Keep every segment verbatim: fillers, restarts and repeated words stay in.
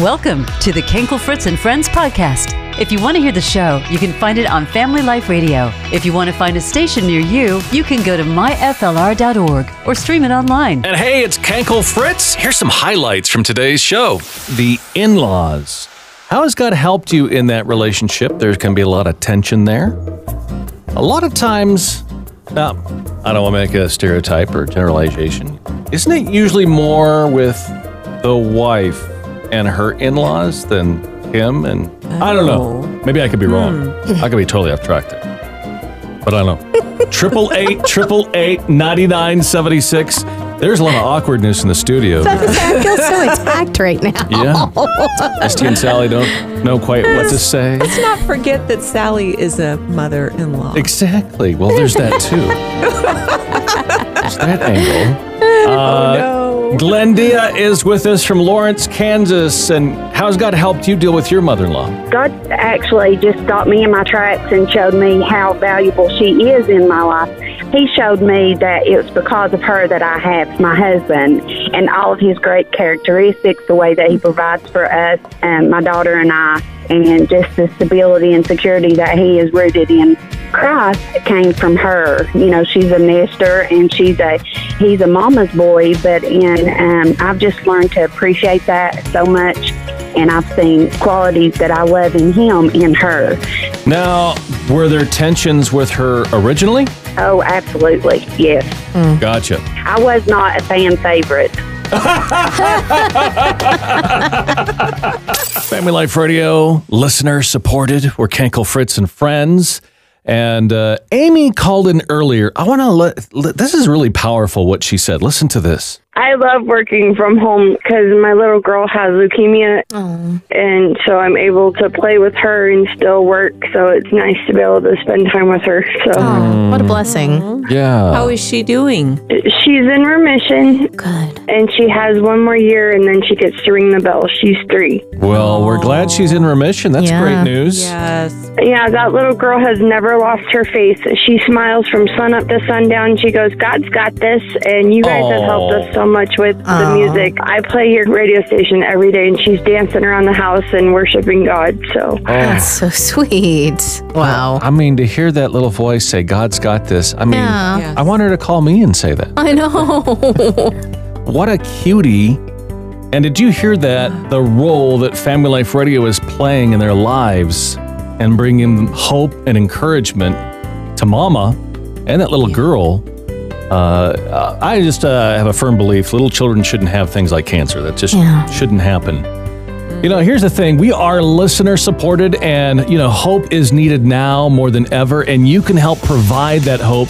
Welcome to the Kankle Fritz and Friends podcast. If you want to hear the show, you can find it on Family Life Radio. If you want to find a station near you, you can go to my F L R dot org or stream it online. And hey, it's Kankle Fritz. Here's some highlights from today's show. The in-laws. How has God helped you in that relationship? There can be a lot of tension there. A lot of times, uh, I don't want to make a stereotype or generalization. Isn't it usually more with the wife and her in-laws than him? And oh. I don't know. Maybe I could be wrong. Hmm. I could be totally off track there. But I don't know. eight eight eight, eight eight eight, nine nine seven six. There's a lot of awkwardness in the studio. I feel so attacked right now. Yeah. Misty and Sally don't know quite what to say. Let's not forget that Sally is a mother-in-law. Exactly. Well, there's that too. There's that angle. Uh, oh, no. Glendia is with us from Lawrence, Kansas. And how's God helped you deal with your mother-in-law? God actually just got me in my tracks and showed me how valuable she is in my life. He showed me that it was because of her that I have my husband and all of his great characteristics, the way that he provides for us, and my daughter and I, and just the stability and security that he is rooted in Christ came from her. You know, she's a mister and she's a he's a mama's boy, but in um, I've just learned to appreciate that so much, and I've seen qualities that I love in him in her. Now, were there tensions with her originally? Oh, absolutely, yes. Mm. Gotcha. I was not a fan favorite. Family Life Radio, listener supported. We're Kankle Fritz and Friends. And uh, Amy called in earlier. I want to let, let, this is really powerful what she said. Listen to this. I love working from home because my little girl has leukemia. Aww. And so I'm able to play with her and still work. So it's nice to be able to spend time with her. So Aww. What a blessing. Aww. Yeah. How is she doing? She's in remission. Good. And she has one more year and then she gets to ring the bell. She's three. Well, Aww. We're glad she's in remission. That's yeah. great news. Yes. Yeah, that little girl has never lost her faith. She smiles from sun up to sundown. She goes, God's got this, and you guys Aww. Have helped us so much with Aww. The music. I play your radio station every day, and she's dancing around the house and worshiping God. So oh. That's so sweet. Wow. I mean, to hear that little voice say, God's got this, I mean, yeah. yes. I want her to call me and say that. I know. What a cutie. And did you hear that? The role that Family Life Radio is playing in their lives and bringing hope and encouragement to mama and that little yeah. girl. Uh, I just uh, have a firm belief little children shouldn't have things like cancer. That just yeah. shouldn't happen. You know, here's the thing. We are listener supported, and, you know, hope is needed now more than ever. And you can help provide that hope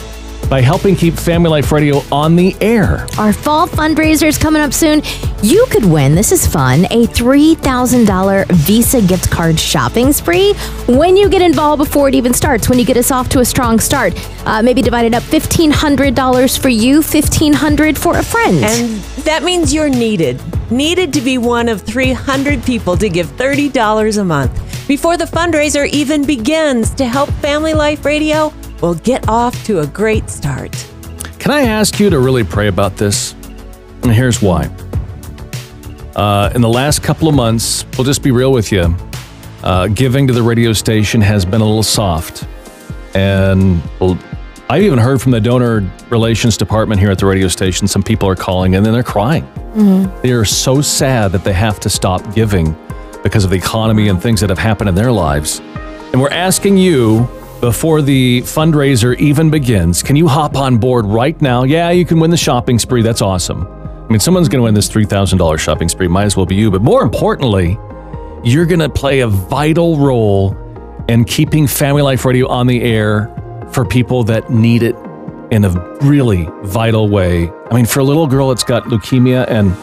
by helping keep Family Life Radio on the air. Our fall fundraiser is coming up soon. You could win, this is fun, a three thousand dollars Visa gift card shopping spree when you get involved before it even starts, when you get us off to a strong start. Uh, maybe divided up fifteen hundred dollars for you, fifteen hundred dollars for a friend. And that means you're needed. Needed to be one of three hundred people to give thirty dollars a month. Before the fundraiser even begins, to help Family Life Radio, we'll get off to a great start. Can I ask you to really pray about this? And here's why. Uh, in the last couple of months, we'll just be real with you, uh, giving to the radio station has been a little soft. And well, I've even heard from the donor relations department here at the radio station, some people are calling and then they're crying. Mm-hmm. They are so sad that they have to stop giving because of the economy and things that have happened in their lives. And we're asking you, before the fundraiser even begins, can you hop on board right now? Yeah, you can win the shopping spree. That's awesome. I mean, someone's going to win this three thousand dollars shopping spree. Might as well be you. But more importantly, you're going to play a vital role in keeping Family Life Radio on the air for people that need it in a really vital way. I mean, for a little girl that's got leukemia and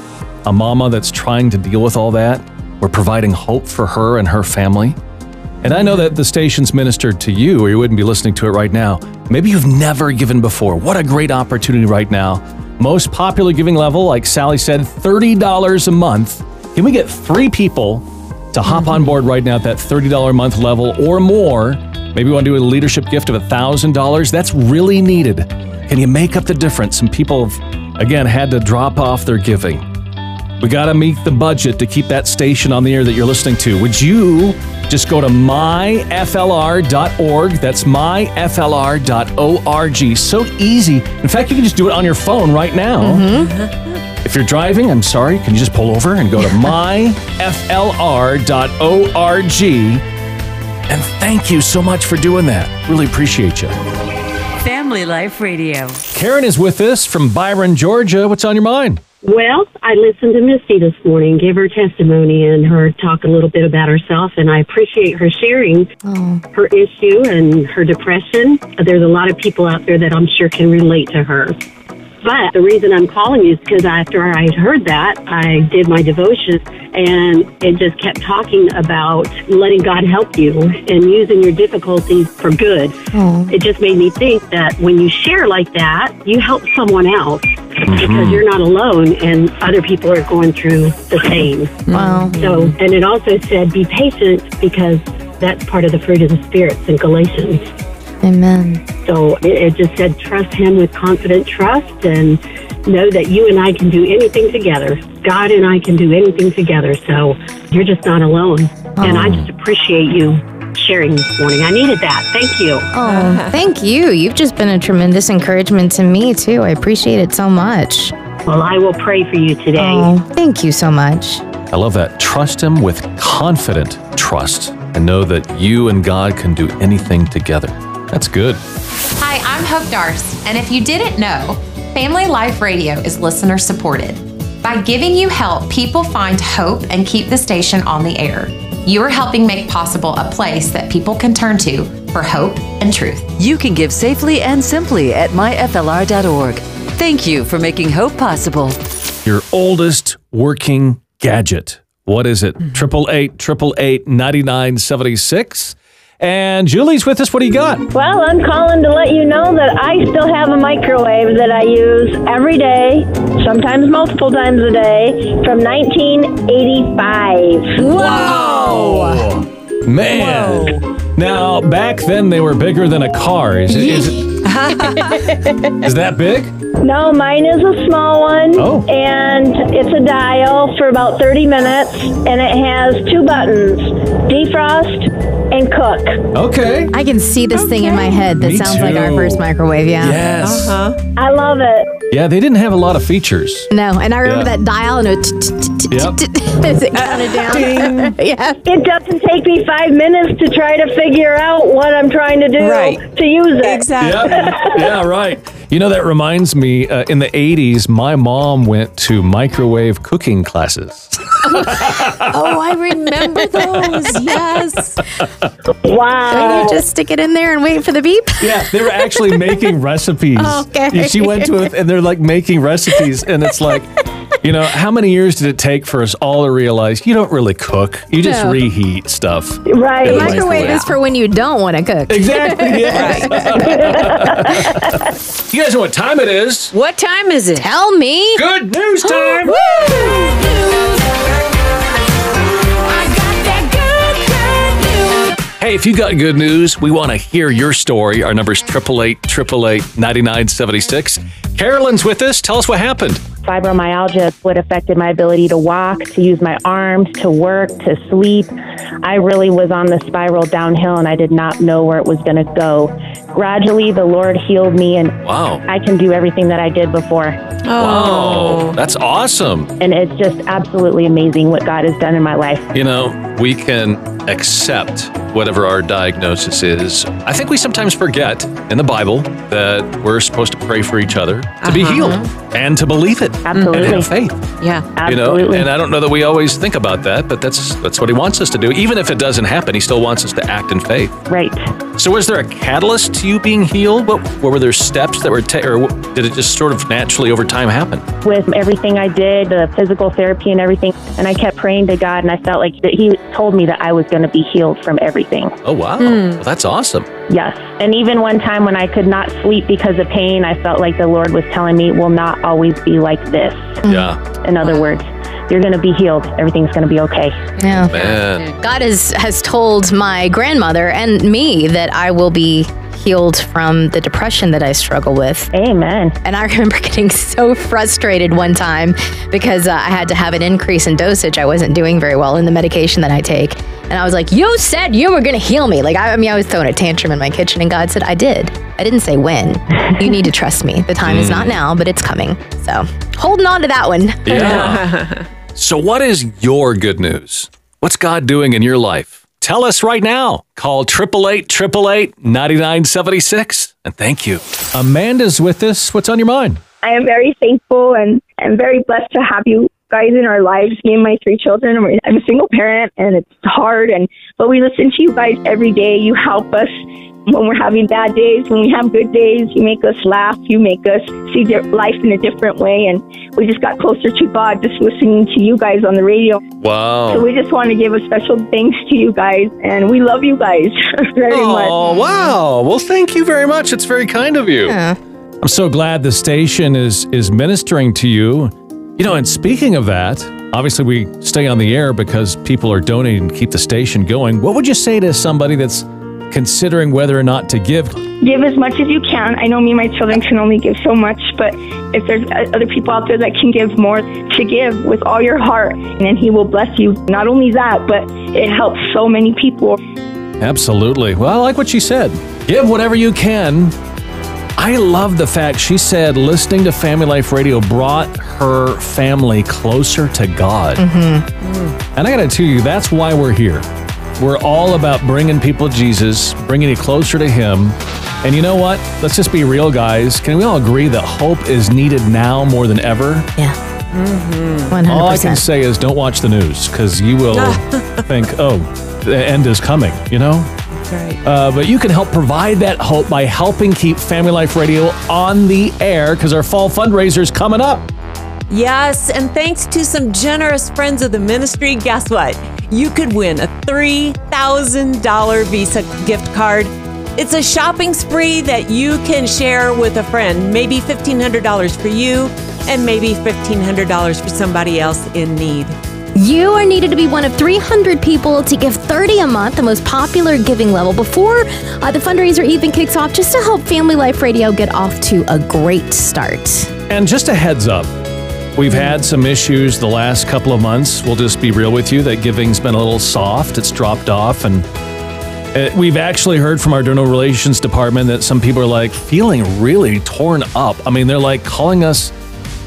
a mama that's trying to deal with all that, we're providing hope for her and her family. And I know that the station's ministered to you or you wouldn't be listening to it right now. Maybe you've never given before. What a great opportunity right now. Most popular giving level, like Sally said, thirty dollars a month. Can we get three people to hop mm-hmm. on board right now at that thirty dollars a month level or more? Maybe we want to do a leadership gift of one thousand dollars. That's really needed. Can you make up the difference? Some people have, again, had to drop off their giving. We got to meet the budget to keep that station on the air that you're listening to. Would you just go to my F L R dot org? That's my F L R dot org. So easy. In fact, you can just do it on your phone right now. Mm-hmm. If you're driving, I'm sorry, can you just pull over and go to my F L R dot org? And thank you so much for doing that. Really appreciate you. Family Life Radio. Karen is with us from Byron, Georgia. What's on your mind? Well, I listened to Mysti this morning, give her testimony and her talk a little bit about herself, and I appreciate her sharing oh. her issue and her depression. There's a lot of people out there that I'm sure can relate to her. But the reason I'm calling you is because after I had heard that, I did my devotion, and it just kept talking about letting God help you and using your difficulties for good. Oh. It just made me think that when you share like that, you help someone else. Mm-hmm. Because you're not alone, and other people are going through the same. Wow. So, and it also said, be patient, because that's part of the fruit of the spirits in Galatians. Amen. So it, it just said, trust him with confident trust, and know that you and I can do anything together. God and I can do anything together. So you're just not alone. Oh. And I just appreciate you sharing this morning. I needed that. Thank you. Oh, thank you. You've just been a tremendous encouragement to me, too. I appreciate it so much. Well, I will pray for you today. Oh, thank you so much. I love that. Trust him with confident trust, and know that you and God can do anything together. That's good. Hi, I'm Hope Darce, and if you didn't know, Family Life Radio is listener supported. By giving you help, people find hope and keep the station on the air. You're helping make possible a place that people can turn to for hope and truth. You can give safely and simply at my F L R dot org. Thank you for making hope possible. Your oldest working gadget. What is it? eight eight eight, eight eight eight, nine nine seven six. And Julie's with us. What do you got? Well, I'm calling to let you know that I still have a microwave that I use every day, sometimes multiple times a day, from nineteen eighty-five. Wow! Whoa. Man. Whoa. Now, back then they were bigger than a car. Is, is, is, is that big? No, mine is a small one, oh. and it's a dial for about thirty minutes, and it has two buttons, defrost and cook. Okay. I can see this okay. thing in my head that Me sounds too. Like our first microwave, yeah. Yes. Uh-huh. I love it. Yeah, they didn't have a lot of features. No, and I remember yeah. that dial and it as it counted down. Yeah. It doesn't take me five minutes to try to figure out what I'm trying to do right. to use it. Exactly. Yep. Yeah, right. You know, that reminds me, uh, in the eighties, my mom went to microwave cooking classes. Oh, I remember those. Yes. Wow. And you just stick it in there and wait for the beep? Yeah, they were actually making recipes. Okay. She went to it and they're like making recipes, and it's like, you know, how many years did it take for us all to realize you don't really cook? You just no. reheat stuff. Right. The microwave is for when you don't want to cook. Exactly. Yes. You guys know what time it is? What time is it? Tell me. Good news time. Woo! Hey, if you got good news, we want to hear your story. Our number's eight eight eight, eight eight eight, nine nine seven six. Carolyn's with us. Tell us what happened. Fibromyalgia is what affected my ability to walk, to use my arms, to work, to sleep. I really was on the spiral downhill, and I did not know where it was going to go. Gradually, the Lord healed me, and wow. I can do everything that I did before. Oh, wow. That's awesome. And it's just absolutely amazing what God has done in my life. You know, we can accept whatever our diagnosis is. I think we sometimes forget in the Bible that we're supposed to pray for each other to uh-huh. be healed and to believe it. Absolutely. And have faith. Yeah, absolutely. You know, and I don't know that we always think about that, but that's that's what he wants us to do. Even if it doesn't happen, he still wants us to act in faith. Right. So was there a catalyst to you being healed? What, what were there steps that were, ta- or did it just sort of naturally over time happen? With everything I did, the physical therapy and everything, and I kept praying to God, and I felt like that he told me that I was going to be healed from everything. Oh, wow. Mm. Well, that's awesome. Yes. And even one time when I could not sleep because of pain, I felt like the Lord was telling me, it will not always be like this. Yeah. In other words. you're going to be healed. Everything's going to be okay. Yeah. Man. God has, has told my grandmother and me that I will be healed from the depression that I struggle with. Amen. And I remember getting so frustrated one time because uh, I had to have an increase in dosage. I wasn't doing very well in the medication that I take. And I was like, you said you were going to heal me. Like, I, I mean, I was throwing a tantrum in my kitchen, and God said, I did. I didn't say when. You need to trust me. The time mm. is not now, but it's coming. So holding on to that one. Yeah. So what is your good news? What's God doing in your life? Tell us right now. Call eight eight eight, eight eight eight, nine nine seven six. And thank you. Amanda's with us. What's on your mind? I am very thankful and I'm very blessed to have you guys in our lives. Me and my three children. I'm a single parent and it's hard. And But we listen to you guys every day. You help us when we're having bad days, when we have good days. You make us laugh. You make us see life in a different way. And we just got closer to God just listening to you guys on the radio. Wow. So we just want to give a special thanks to you guys. And we love you guys very oh, much. Oh, wow. Well, thank you very much. It's very kind of you. Yeah. I'm so glad the station is, is ministering to you. You know, and speaking of that, obviously we stay on the air because people are donating to keep the station going. What would you say to somebody that's considering whether or not to give? Give as much as you can. I know me and my children can only give so much, but if there's other people out there that can give more, to give with all your heart, and then He will bless you. Not only that, but it helps so many people. Absolutely. Well, I like what she said. Give whatever you can. I love the fact she said listening to Family Life Radio brought her family closer to God. Mm-hmm. And I got to tell you, that's why we're here. We're all about bringing people to Jesus, bringing you closer to Him. And you know what? Let's just be real, guys. Can we all agree that hope is needed now more than ever? Yeah. Mm-hmm. one hundred percent. All I can say is don't watch the news, because you will think, oh, the end is coming, you know? That's right. Uh, but you can help provide that hope by helping keep Family Life Radio on the air, because our fall fundraiser is coming up. Yes, and thanks to some generous friends of the ministry, guess what? You could win a three thousand dollars Visa gift card. It's a shopping spree that you can share with a friend. Maybe fifteen hundred dollars for you and maybe fifteen hundred dollars for somebody else in need. You are needed to be one of three hundred people to give thirty a month, the most popular giving level, before uh, the fundraiser even kicks off, just to help Family Life Radio get off to a great start. And just a heads up, we've had some issues the last couple of months. We'll just be real with you that giving's been a little soft. It's dropped off. And it, we've actually heard from our donor relations department that some people are like feeling really torn up. I mean, they're like calling us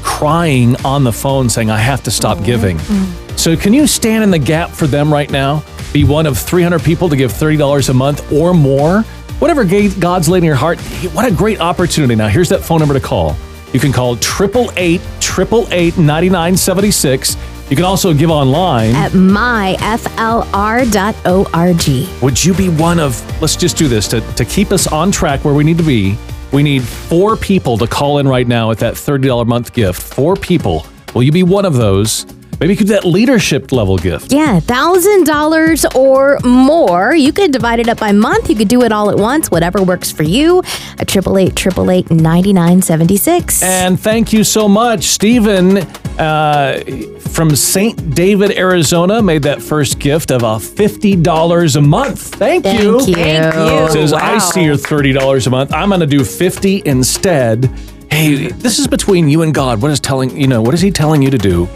crying on the phone saying, I have to stop giving. Mm-hmm. So can you stand in the gap for them right now? Be one of three hundred people to give thirty dollars a month or more. Whatever God's laid in your heart, what a great opportunity. Now, here's that phone number to call. You can call eight eight eight, eight eight eight, nine nine seven six. You can also give online at my F L R dot org. Would you be one of, let's just do this, to, to keep us on track where we need to be, we need four people to call in right now at that thirty dollars a month gift. Four people. Will you be one of those? Maybe you could do that leadership level gift. Yeah, one thousand dollars or more. You could divide it up by month. You could do it all at once, whatever works for you. At eight eight eight, eight eight eight, nine nine seven six. And thank you so much. Stephen uh, from Saint David, Arizona, made that first gift of uh, fifty dollars a month. Thank, thank you. you. Thank you. It says, wow. I see your thirty dollars a month. I'm going to do fifty dollars instead. Hey, this is between you and God. What is telling, you know, what is He telling you to do?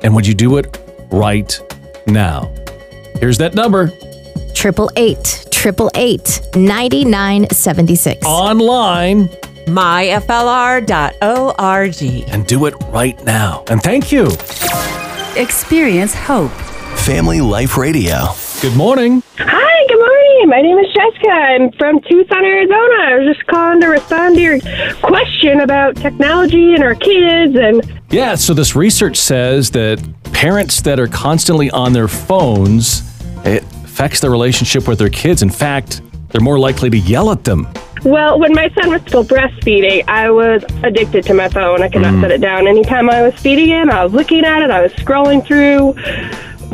And would you do it right now? Here's that number. eight eight eight, eight eight eight, nine nine seven six. Online. my F L R dot org. And do it right now. And thank you. Experience hope. Family Life Radio. Good morning. Hi, good morning. My name is Jessica. I'm from Tucson, Arizona. I was just calling to respond to your question about technology and our kids and... Yeah, so this research says that parents that are constantly on their phones, it affects their relationship with their kids. In fact, they're more likely to yell at them. Well, when my son was still breastfeeding, I was addicted to my phone. I could not mm. set it down. Anytime I was feeding him, I was looking at it. I was scrolling through.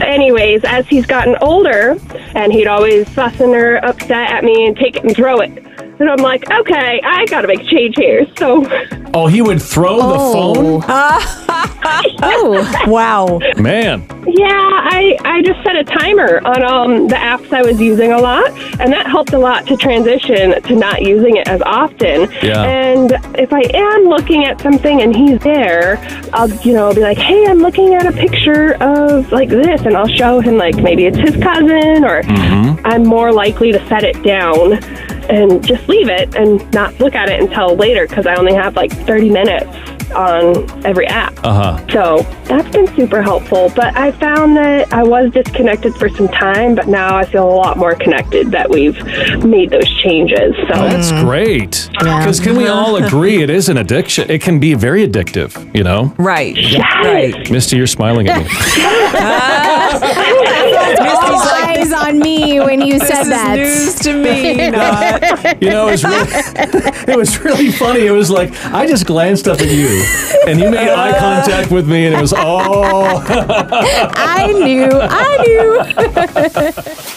Anyways, as he's gotten older, and he'd always fussing or upset at me and take it and throw it. And I'm like, okay, I gotta make change here. So, oh, he would throw oh. the phone. Oh, wow. Man. Yeah, I, I just set a timer on um, the apps I was using a lot, and that helped a lot to transition to not using it as often. Yeah. And if I am looking at something and he's there, I'll, you know, be like, hey, I'm looking at a picture of like this, and I'll show him like maybe it's his cousin, or mm-hmm. I'm more likely to set it down and just leave it and not look at it until later, because I only have like thirty minutes on every app. Uh-huh. So that's been super helpful. But I found that I was disconnected for some time, but now I feel a lot more connected that we've made those changes. So oh, that's great. Because yeah. can we all agree it is an addiction? It can be very addictive, you know? Right. Yes. Right. Mysti, you're smiling at me. uh, Misty's eyes on me when you said that. This is news to me. Not. You know, it was, really, it was really funny. It was like, I just glanced up at you. And you made eye contact with me, and it was all. Oh. I knew. I knew.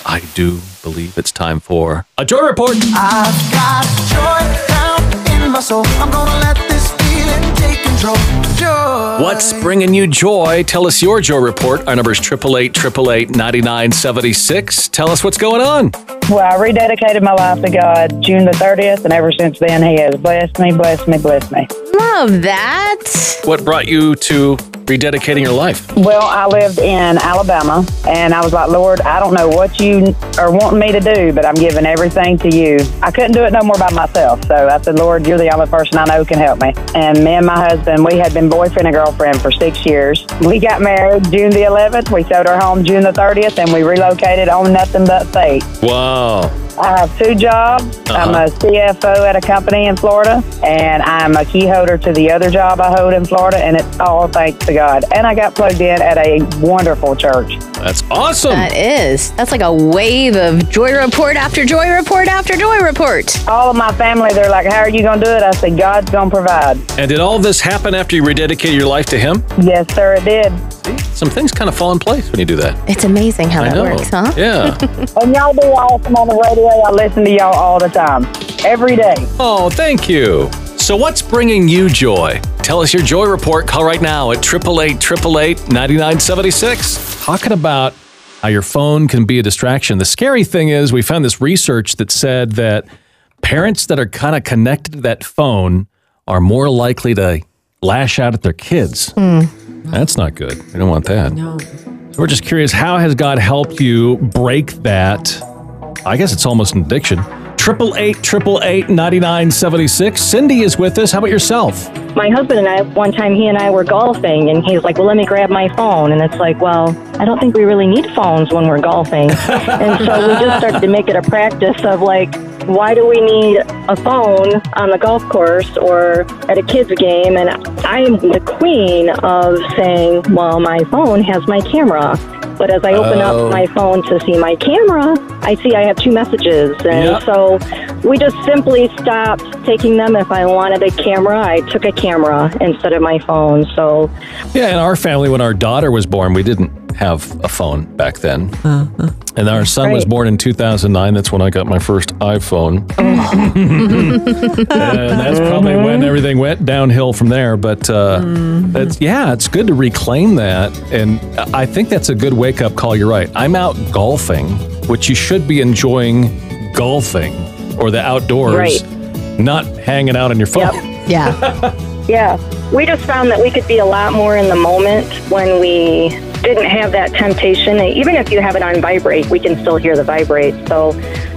I do believe it's time for a joy report. I've got joy down in my soul. I'm going to let this feeling take control. Joy. What's bringing you joy? Tell us your joy report. Our number is eight eight eight, eight eight eight, nine nine seven six. Tell us what's going on. Well, I rededicated my life to God June the thirtieth, and ever since then, He has blessed me, blessed me, blessed me. Love that. What brought you to rededicating your life? Well, I lived in Alabama, and I was like, Lord, I don't know what you are wanting me to do, but I'm giving everything to you. I couldn't do it no more by myself, so I said, Lord, you're the only person I know can help me. And me and my husband, we had been boyfriend and girlfriend for six years. We got married June the eleventh. We sold our home June the thirtieth, and we relocated on nothing but faith. Wow. I have two jobs. Uh-huh. I'm a C F O at a company in Florida, and I'm a key holder to the other job I hold in Florida, and it's all thanks to God. And I got plugged in at a wonderful church. That's awesome. That is. That's like a wave of joy report after joy report after joy report. All of my family, they're like, how are you going to do it? I said, God's going to provide. And did all this happen after you rededicated your life to Him? Yes, sir, it did. Some things kind of fall in place when you do that. It's amazing how I that know. works, huh? Yeah. And y'all do awesome on the radio. I listen to y'all all the time, every day. Oh, thank you. So what's bringing you joy? Tell us your joy report. Call right now at eight eight eight, eight eight eight, nine nine seven six. Talking about how your phone can be a distraction. The scary thing is we found this research that said that parents that are kind of connected to that phone are more likely to lash out at their kids. Mm. That's not good. We don't want that. No. We're just curious, how has God helped you break that? I guess it's almost an addiction. eight eight eight, eight eight eight, nine nine seven six. Cindy is with us. How about yourself? My husband and I, one time he and I were golfing, and he's like, well, let me grab my phone. And it's like, well, I don't think we really need phones when we're golfing. And so we just started to make it a practice of like, why do we need a phone on the golf course or at a kids game? And I am the queen of saying, well, my phone has my camera. But as I open oh. up my phone to see my camera, I see I have two messages. And yep. so we just simply stopped taking them. If I wanted a camera, I took a camera instead of my phone. So yeah, in our family, when our daughter was born, we didn't have a phone back then. Uh-huh. And our son right. was born in two thousand nine. That's when I got my first iPhone. And that's probably when everything went downhill from there. But uh, mm-hmm. that's, yeah, it's good to reclaim that. And I think that's a good wake-up call. You're right. I'm out golfing, which you should be enjoying golfing or the outdoors, right. not hanging out on your phone. Yep. Yeah. Yeah. We just found that we could be a lot more in the moment when we didn't have that temptation. Even if you have it on vibrate, we can still hear the vibrate. So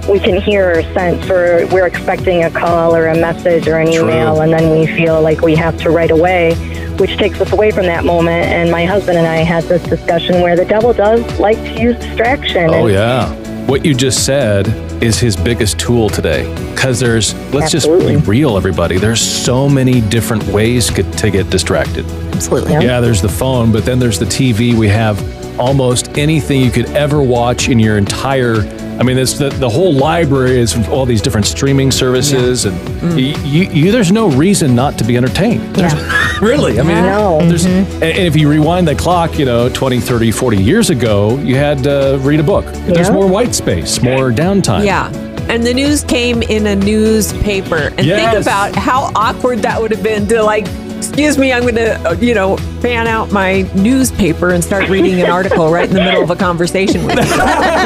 we can hear or sense, or we're expecting a call or a message or an email, True. and then we feel like we have to right away, which takes us away from that moment. And my husband and I had this discussion where the devil does like to use distraction. Oh, and yeah. What you just said is his biggest tool today. Because there's, let's Absolutely. just be real, everybody. There's so many different ways to get distracted. Absolutely. Yeah, there's the phone, but then there's the T V. We have almost anything you could ever watch in your entire, I mean, it's the, the whole library is all these different streaming services, yeah. and mm. you, you, there's no reason not to be entertained. Yeah. Really, I mean, no. there's, mm-hmm. and if you rewind the clock, you know, twenty, thirty, forty years ago, you had to uh, read a book. Yeah. There's more white space, more downtime. Yeah. And the news came in a newspaper. And yes. think about how awkward that would have been to like, excuse me, I'm going to, you know, fan out my newspaper and start reading an article right in the middle of a conversation with you. You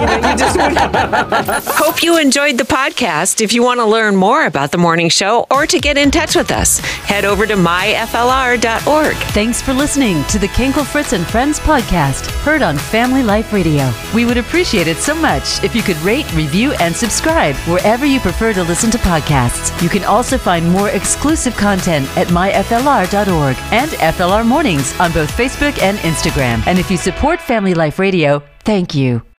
know, you just Hope you enjoyed the podcast. If you want to learn more about The Morning Show or to get in touch with us, head over to my F L R dot org. Thanks for listening to the Kankle Fritz and Friends podcast, heard on Family Life Radio. We would appreciate it so much if you could rate, review, and subscribe wherever you prefer to listen to podcasts. You can also find more exclusive content at my F L R dot org and F L R Mornings on both Facebook and Instagram. And if you support Family Life Radio, thank you.